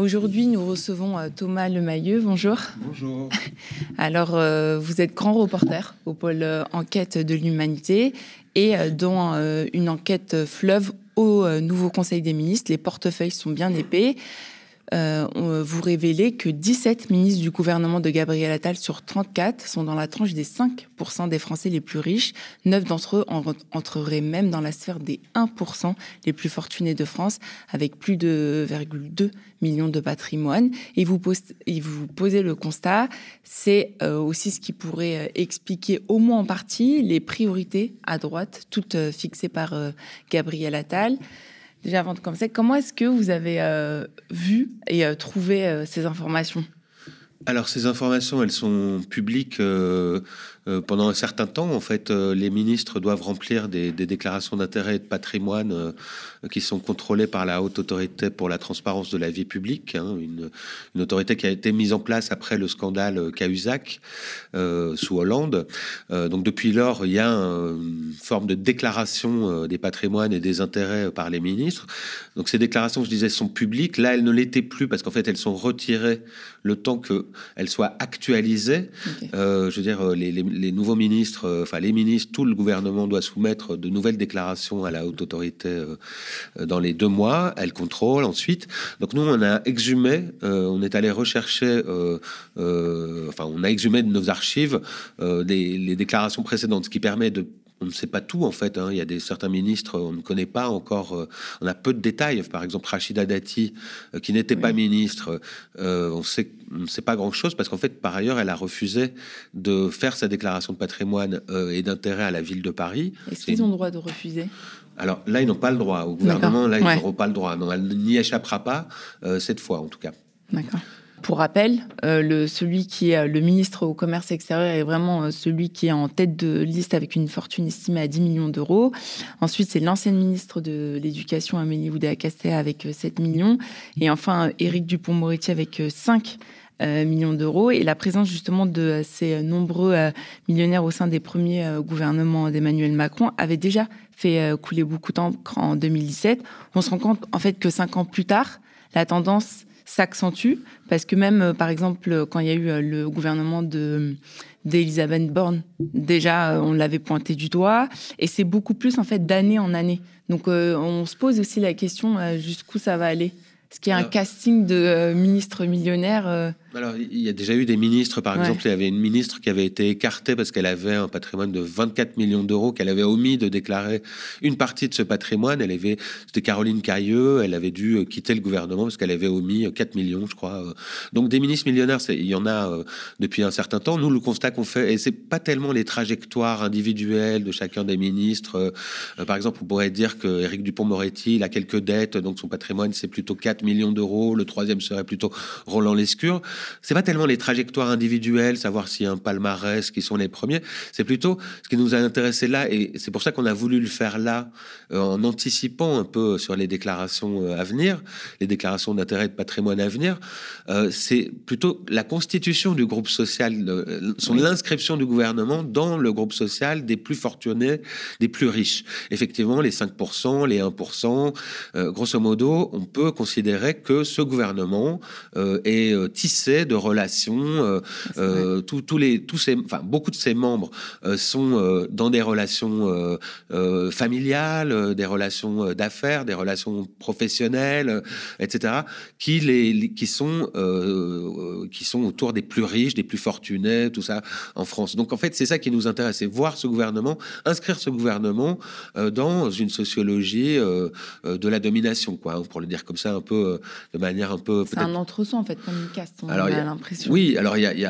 Aujourd'hui, nous recevons Thomas Lemahieu. Bonjour. Bonjour. Alors, vous êtes grand reporter au pôle enquête de l'Humanité et dans une enquête fleuve au nouveau Conseil des ministres. Les portefeuilles sont bien épais. Vous révélez que 17 ministres du gouvernement de Gabriel Attal sur 34 sont dans la tranche des 5% des Français les plus riches. 9 d'entre eux entreraient même dans la sphère des 1% les plus fortunés de France, avec plus de 1,2 millions de patrimoine. Et vous posez le constat, c'est aussi ce qui pourrait expliquer au moins en partie les priorités à droite, toutes fixées par Gabriel Attal. Déjà, avant de commencer, comment est-ce que vous avez vu et trouvé ces informations? Alors, ces informations, elles sont publiques pendant un certain temps. En fait, les ministres doivent remplir des déclarations d'intérêt et de patrimoine qui sont contrôlées par la Haute Autorité pour la transparence de la vie publique, hein, une autorité qui a été mise en place après le scandale Cahuzac sous Hollande. Donc, depuis lors, il y a une forme de déclaration des patrimoines et des intérêts par les ministres. Donc, ces déclarations, je disais, sont publiques. Là, elles ne l'étaient plus parce qu'en fait, elles sont retirées le temps que elle soit actualisée. Okay. Je veux dire, les nouveaux ministres, les ministres, tout le gouvernement doit soumettre de nouvelles déclarations à la haute autorité dans les 2 mois. Elle contrôle ensuite. Donc nous, on a exhumé, on est allé rechercher, on a exhumé de nos archives les déclarations précédentes, ce qui permet de... On ne sait pas tout, en fait. Hein. Il y a certains ministres, on ne connaît pas encore... on a peu de détails. Par exemple, Rachida Dati, qui n'était pas ministre, on ne sait pas grand-chose, parce qu'en fait, par ailleurs, elle a refusé de faire sa déclaration de patrimoine et d'intérêt à la ville de Paris. Est-ce qu'ils ont le droit de refuser ? Alors là, ils n'ont pas le droit. Au gouvernement, là, ils n'auront pas le droit. Non, elle n'y échappera pas, cette fois, en tout cas. D'accord. Pour rappel, celui qui est le ministre au commerce extérieur est vraiment celui qui est en tête de liste avec une fortune estimée à 10 millions d'euros. Ensuite, c'est l'ancienne ministre de l'Éducation, Amélie Oudéa-Castéra, avec 7 millions. Et enfin, Éric Dupond-Moretti avec 5 millions d'euros. Et la présence justement de ces nombreux millionnaires au sein des premiers gouvernements d'Emmanuel Macron avait déjà fait couler beaucoup d'encre en 2017. On se rend compte en fait que 5 ans plus tard, la tendance s'accentue, parce que même, par exemple, quand il y a eu le gouvernement d'Elisabeth Borne, déjà, on l'avait pointé du doigt, et c'est beaucoup plus, en fait, d'année en année. Donc, on se pose aussi la question jusqu'où ça va aller. Est-ce qu'il y a un casting de ministres millionnaires Alors, il y a déjà eu des ministres, par exemple, il y avait une ministre qui avait été écartée parce qu'elle avait un patrimoine de 24 millions d'euros, qu'elle avait omis de déclarer une partie de ce patrimoine. C'était Caroline Cayeux, elle avait dû quitter le gouvernement parce qu'elle avait omis 4 millions, je crois. Donc, des ministres millionnaires, il y en a depuis un certain temps. Nous, le constat qu'on fait, et c'est pas tellement les trajectoires individuelles de chacun des ministres. Par exemple, on pourrait dire que Éric Dupond-Moretti, il a quelques dettes, donc son patrimoine, c'est plutôt 4 millions d'euros, le troisième serait plutôt Roland Lescure. C'est pas tellement les trajectoires individuelles, savoir s'il y a un palmarès, qui sont les premiers, c'est plutôt ce qui nous a intéressé là, et c'est pour ça qu'on a voulu le faire là, en anticipant un peu sur les déclarations à venir, les déclarations d'intérêt et de patrimoine à venir, c'est plutôt la constitution du groupe social, l'inscription du gouvernement dans le groupe social des plus fortunés, des plus riches. Effectivement, les 5%, les 1%, grosso modo, on peut considérer que ce gouvernement est tissé de relations. Beaucoup de ses membres sont dans des relations familiales, des relations d'affaires, des relations professionnelles, etc., qui sont autour des plus riches, des plus fortunés, tout ça, en France. Donc, en fait, c'est ça qui nous intéresse, c'est voir ce gouvernement, inscrire ce gouvernement dans une sociologie de la domination, quoi, hein, pour le dire comme ça, un peu de manière un peu... C'est un entre-soi, en fait, comme une caste, on a l'impression. Oui, alors il y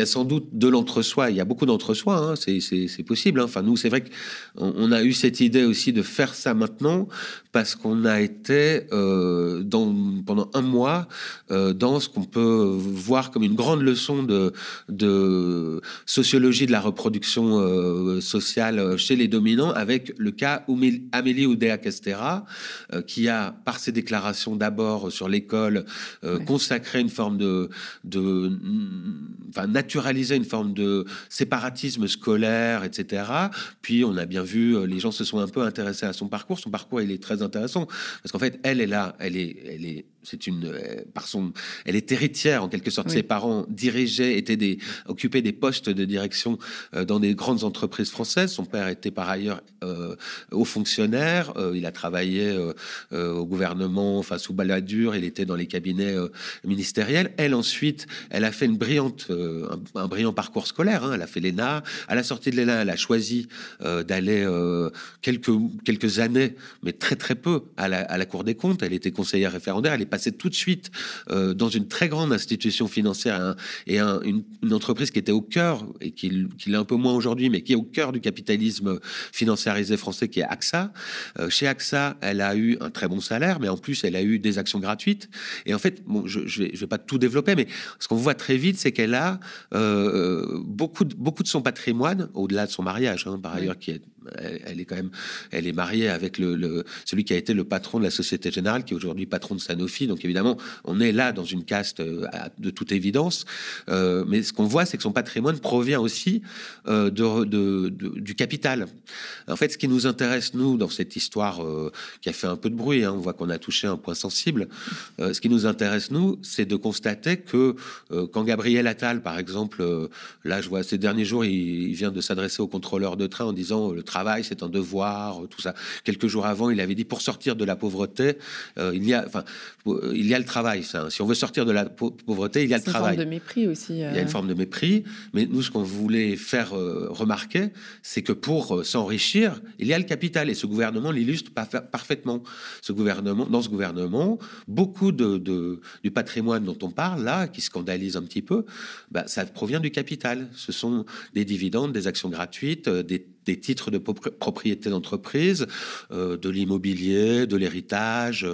a sans doute de l'entre-soi, il y a beaucoup d'entre-soi, hein, c'est possible. Hein. Enfin, nous, c'est vrai qu'on a eu cette idée aussi de faire ça maintenant, parce qu'on a été, pendant un mois, dans ce qu'on peut voir comme une grande leçon de sociologie de la reproduction sociale chez les dominants, avec le cas Amélie Oudéa-Castéra, qui a, par ses déclarations d'abord sur l'école, consacrer une forme naturaliser une forme de séparatisme scolaire, etc. Puis on a bien vu, les gens se sont un peu intéressés à son parcours. Son parcours, il est très intéressant parce qu'en fait, elle est là, elle est elle est héritière en quelque sorte. Oui. Ses parents dirigeaient, occupaient des postes de direction dans des grandes entreprises françaises. Son père était par ailleurs haut fonctionnaire. Il a travaillé au gouvernement, enfin sous Balladur. Il était dans les cabinets ministériels. Elle ensuite, elle a fait une brillante, un brillant parcours scolaire. Hein. Elle a fait l'ENA. À la sortie de l'ENA, elle a choisi d'aller quelques années, mais très peu, à la Cour des comptes. Elle était conseillère référendaire. Elle est passée tout de suite dans une très grande institution financière une entreprise qui était au cœur, et qui l'est un peu moins aujourd'hui, mais qui est au cœur du capitalisme financiarisé français, qui est AXA. Chez AXA, elle a eu un très bon salaire, mais en plus, elle a eu des actions gratuites. Et en fait, bon, je vais pas tout développer, mais ce qu'on voit très vite, c'est qu'elle a beaucoup de son patrimoine, au-delà de son mariage, hein, par ailleurs, qui est... Elle est mariée avec celui qui a été le patron de la Société Générale, qui est aujourd'hui patron de Sanofi. Donc évidemment, on est là dans une caste de toute évidence. Mais ce qu'on voit, c'est que son patrimoine provient aussi du capital. En fait, ce qui nous intéresse, nous, dans cette histoire qui a fait un peu de bruit, hein, on voit qu'on a touché un point sensible. Ce qui nous intéresse, nous, c'est de constater que quand Gabriel Attal, par exemple, là, je vois ces derniers jours, il vient de s'adresser au contrôleur de train en disant le travail, c'est un devoir, tout ça. Quelques jours avant, il avait dit, pour sortir de la pauvreté, il y a le travail. Ça. Si on veut sortir de la pauvreté, il y a le travail. C'est une forme de mépris aussi. Il y a une forme de mépris. Mais nous, ce qu'on voulait faire remarquer, c'est que pour s'enrichir, il y a le capital. Et ce gouvernement l'illustre parfaitement. Dans ce gouvernement, beaucoup du patrimoine dont on parle, là, qui scandalise un petit peu, bah, ça provient du capital. Ce sont des dividendes, des actions gratuites, des titres de propriété d'entreprise, de l'immobilier, de l'héritage,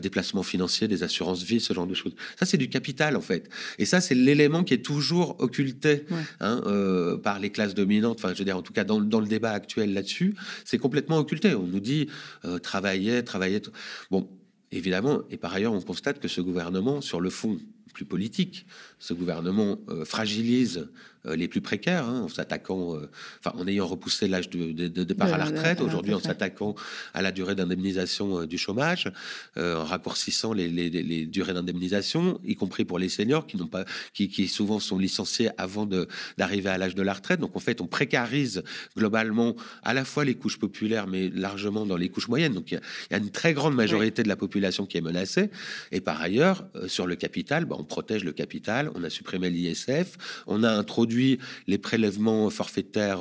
des placements financiers, des assurances-vie, ce genre de choses. Ça, c'est du capital, en fait. Et ça, c'est l'élément qui est toujours occulté, ouais, hein, par les classes dominantes. Enfin, je veux dire, en tout cas, dans le débat actuel là-dessus, c'est complètement occulté. On nous dit travailler... Bon, évidemment, et par ailleurs, on constate que ce gouvernement, sur le fond plus politique, ce gouvernement fragilise les plus précaires, hein, en s'attaquant, en ayant repoussé l'âge de départ à la retraite, aujourd'hui en s'attaquant à la durée d'indemnisation du chômage, en raccourcissant les durées d'indemnisation, y compris pour les seniors qui souvent sont licenciés avant d'arriver à l'âge de la retraite. Donc en fait, on précarise globalement à la fois les couches populaires, mais largement dans les couches moyennes. Donc il y a une très grande majorité, oui, de la population qui est menacée. Et par ailleurs, sur le capital, on protège le capital. On a supprimé l'ISF. On a introduit les prélèvements forfaitaires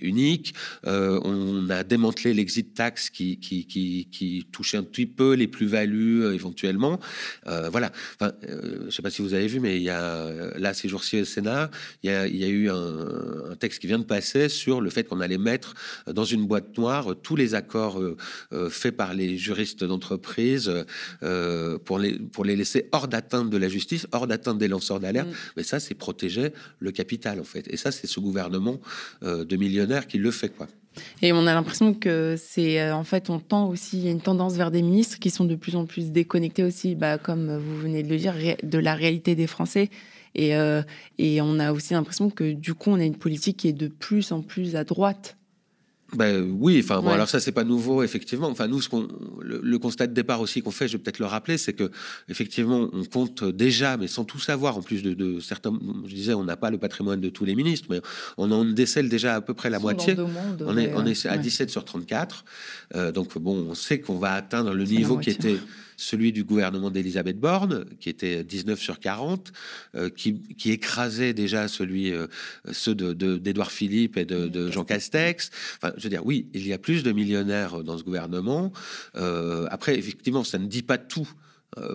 uniques, on a démantelé l'exit tax qui touchait un petit peu les plus-values éventuellement. Voilà. Enfin, je ne sais pas si vous avez vu, mais il y a là ces jours-ci au Sénat, il y a eu un texte qui vient de passer sur le fait qu'on allait mettre dans une boîte noire tous les accords faits par les juristes d'entreprise pour les laisser hors d'atteinte de la justice, hors d'atteinte des lanceurs d'alerte. Mmh. Mais ça, c'est protéger le capital, en fait. Et ça, c'est ce gouvernement de millionnaires qui le fait, quoi. Et on a l'impression que c'est, en fait, il y a une tendance vers des ministres qui sont de plus en plus déconnectés aussi, comme vous venez de le dire, de la réalité des Français. Et on a aussi l'impression que, du coup, on a une politique qui est de plus en plus à droite. Oui, enfin, bon, alors ça, c'est pas nouveau, effectivement. Enfin, nous, le constat de départ aussi qu'on fait, je vais peut-être le rappeler, c'est que, effectivement, on compte déjà, mais sans tout savoir, en plus de certains, je disais, on n'a pas le patrimoine de tous les ministres, mais on en décèle déjà à peu près la moitié. On est à 17 sur 34. Donc, bon, on sait qu'on va atteindre le niveau qui était celui du gouvernement d'Elisabeth Borne, qui était 19 sur 40, qui écrasait déjà ceux d'Édouard Philippe et de Jean Castex. Enfin, je veux dire, oui, il y a plus de millionnaires dans ce gouvernement. Après, effectivement, ça ne dit pas tout.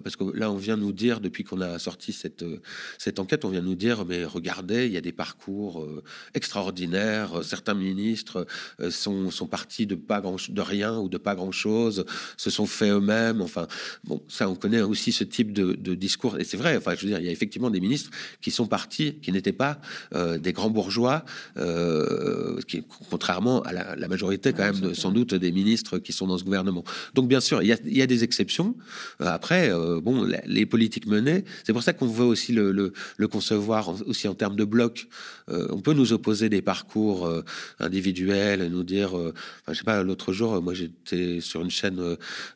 Parce que là, on vient nous dire, depuis qu'on a sorti cette enquête, on vient nous dire, mais regardez, il y a des parcours extraordinaires. Certains ministres sont partis de rien ou de pas grand-chose, se sont faits eux-mêmes. Enfin, bon, ça, on connaît aussi ce type de discours. Et c'est vrai, enfin, je veux dire, il y a effectivement des ministres qui sont partis, qui n'étaient pas des grands bourgeois, contrairement à la majorité, quand même, sans doute, des ministres qui sont dans ce gouvernement. Donc, bien sûr, il y a des exceptions. Après, après, bon, les politiques menées, c'est pour ça qu'on veut aussi le concevoir aussi en termes de bloc. On peut nous opposer des parcours individuels, nous dire, enfin, je sais pas, l'autre jour, moi j'étais sur une chaîne,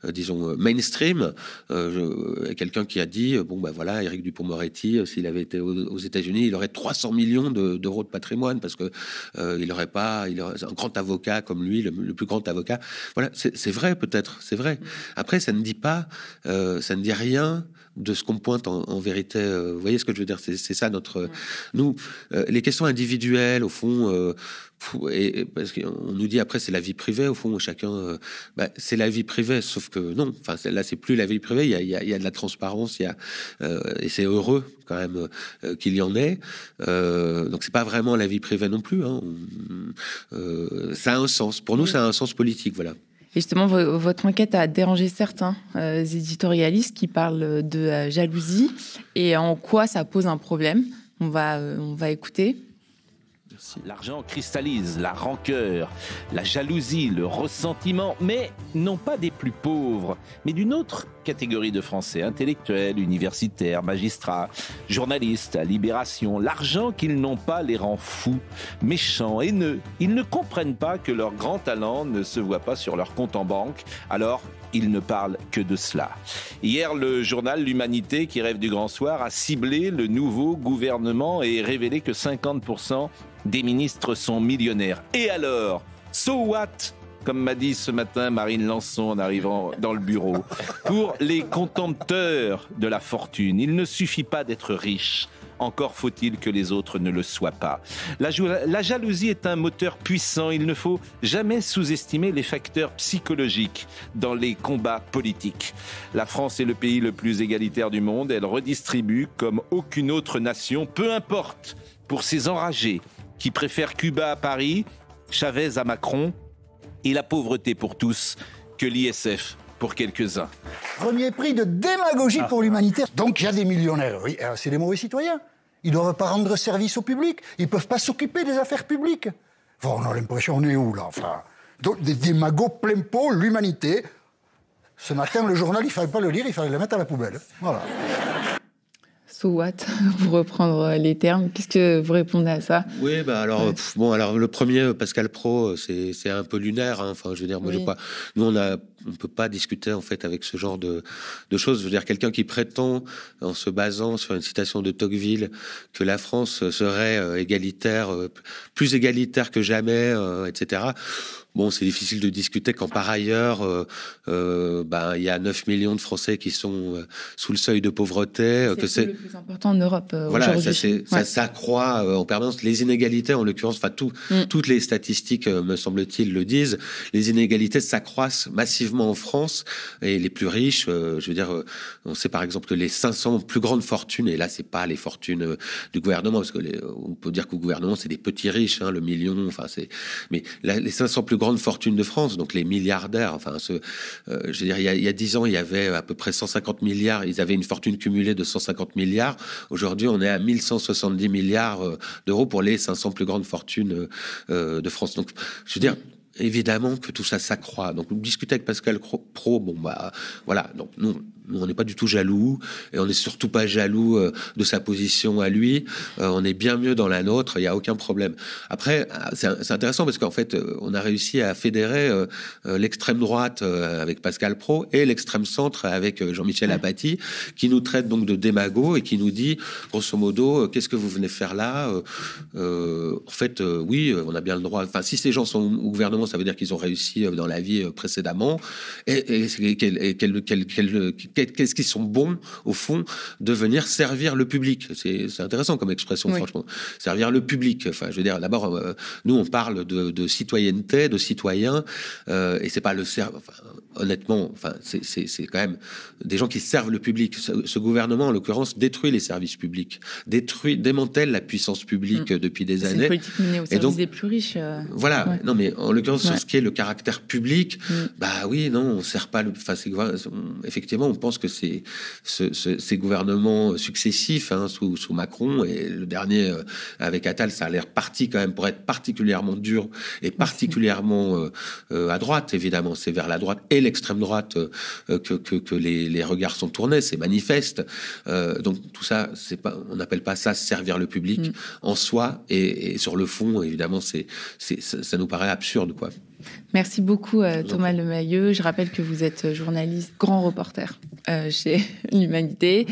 disons, mainstream, quelqu'un qui a dit, bon ben voilà, Éric Dupond-Moretti, s'il avait été aux États-Unis, il aurait 300 millions d'euros de patrimoine, parce que il aurait pas, un grand avocat comme lui, le plus grand avocat. Voilà, c'est vrai peut-être, c'est vrai. Après, ça ne dit pas, ça ne dit rien de ce qu'on pointe en vérité. Vous voyez ce que je veux dire? C'est ça notre... Nous, les questions individuelles, au fond... parce qu'on nous dit après c'est la vie privée au fond chacun bah, c'est la vie privée, sauf que non, enfin là c'est plus la vie privée, il y a de la transparence, il y a et c'est heureux quand même qu'il y en ait, donc c'est pas vraiment la vie privée non plus, hein. Ça a un sens pour nous, ça a un sens politique, voilà. Et justement, votre enquête a dérangé certains éditorialistes qui parlent de jalousie et en quoi ça pose un problème. On va écouter. L'argent cristallise la rancœur, la jalousie, le ressentiment, mais non pas des plus pauvres, mais d'une autre catégorie de Français, intellectuels, universitaires, magistrats, journalistes, à Libération. L'argent qu'ils n'ont pas les rend fous, méchants, haineux. Ils ne comprennent pas que leur grand talent ne se voit pas sur leur compte en banque, alors ils ne parlent que de cela. Hier, le journal L'Humanité, qui rêve du grand soir, a ciblé le nouveau gouvernement et révélé que 50% des ministres sont millionnaires. Et alors, so what? Comme m'a dit ce matin Marine Lançon en arrivant dans le bureau. Pour les contempteurs de la fortune, il ne suffit pas d'être riche. Encore faut-il que les autres ne le soient pas. La jalousie est un moteur puissant. Il ne faut jamais sous-estimer les facteurs psychologiques dans les combats politiques. La France est le pays le plus égalitaire du monde. Elle redistribue comme aucune autre nation, peu importe, pour ces enragés qui préfèrent Cuba à Paris, Chavez à Macron, et la pauvreté pour tous que l'ISF pour quelques-uns. Premier prix de démagogie pour l'humanitaire. Donc il y a des millionnaires, oui, c'est des mauvais citoyens. Ils ne doivent pas rendre service au public, ils ne peuvent pas s'occuper des affaires publiques. Bon, on a l'impression, on est où là, enfin. Donc, des démagos plein pot, l'humanité. Ce matin, le journal, il ne fallait pas le lire, il fallait le mettre à la poubelle. Voilà. So what, pour reprendre les termes. Qu'est-ce que vous répondez à ça? Oui, bah alors, ouais. Bon, alors le premier, Pascal Praud, c'est un peu lunaire. Hein. Enfin, je veux dire, moi, oui. Nous, on peut pas discuter en fait avec ce genre de choses. Je veux dire, quelqu'un qui prétend, en se basant sur une citation de Tocqueville, que la France serait égalitaire, plus égalitaire que jamais, etc. Bon, c'est difficile de discuter quand par ailleurs, il y a 9 millions de Français qui sont sous le seuil de pauvreté. C'est le plus important en Europe aujourd'hui. Ça croît en permanence. Les inégalités, en l'occurrence, enfin toutes les statistiques, me semble-t-il, le disent. Les inégalités s'accroissent massivement en France et les plus riches, je veux dire, on sait par exemple que les 500 plus grandes fortunes, et là, c'est pas les fortunes du gouvernement, parce que on peut dire qu'au gouvernement, c'est des petits riches, hein, le million, enfin mais là, les 500 plus grande fortune de France, donc les milliardaires, enfin, je veux dire, il y a 10 ans, il y avait à peu près 150 milliards, ils avaient une fortune cumulée de 150 milliards. Aujourd'hui, on est à 1170 milliards d'euros pour les 500 plus grandes fortunes de France. Donc, je veux dire, évidemment que tout ça s'accroît. Donc, discuter avec Pascal Praud, bon, bah, voilà, donc, nous, on n'est pas du tout jaloux, et on n'est surtout pas jaloux de sa position à lui. On est bien mieux dans la nôtre, il n'y a aucun problème. Après, c'est intéressant parce qu'en fait, on a réussi à fédérer l'extrême droite avec Pascal Praud et l'extrême centre avec Jean-Michel Abati, qui nous traite donc de démagos et qui nous dit, grosso modo, qu'est-ce que vous venez faire là? En fait, oui, on a bien le droit. Enfin, si ces gens sont au gouvernement, ça veut dire qu'ils ont réussi dans la vie précédemment. Qu'est-ce qu'ils sont bons, au fond, de venir servir le public? C'est intéressant comme expression, oui. Franchement. Servir le public. Enfin, je veux dire, d'abord, nous, on parle de citoyenneté, de citoyens, et c'est pas le honnêtement, enfin, c'est quand même des gens qui servent le public. Ce gouvernement, en l'occurrence, détruit les services publics, démantèle la puissance publique depuis des années. C'est une politique menée au service des plus riches. Voilà. Ouais. Non, mais en l'occurrence, sur ce qui est le caractère public, bah oui, non, on sert pas. Effectivement, on pense pense que ces gouvernements successifs sous Macron, et le dernier avec Attal, ça a l'air parti quand même pour être particulièrement dur et particulièrement à droite, évidemment. C'est vers la droite et l'extrême droite que les regards sont tournés, c'est manifeste. Donc tout ça, c'est pas, on n'appelle pas ça servir le public en soi, et sur le fond, évidemment, ça nous paraît absurde, quoi. Merci beaucoup Thomas Lemahieu. Je rappelle que vous êtes journaliste, grand reporter chez L'Humanité.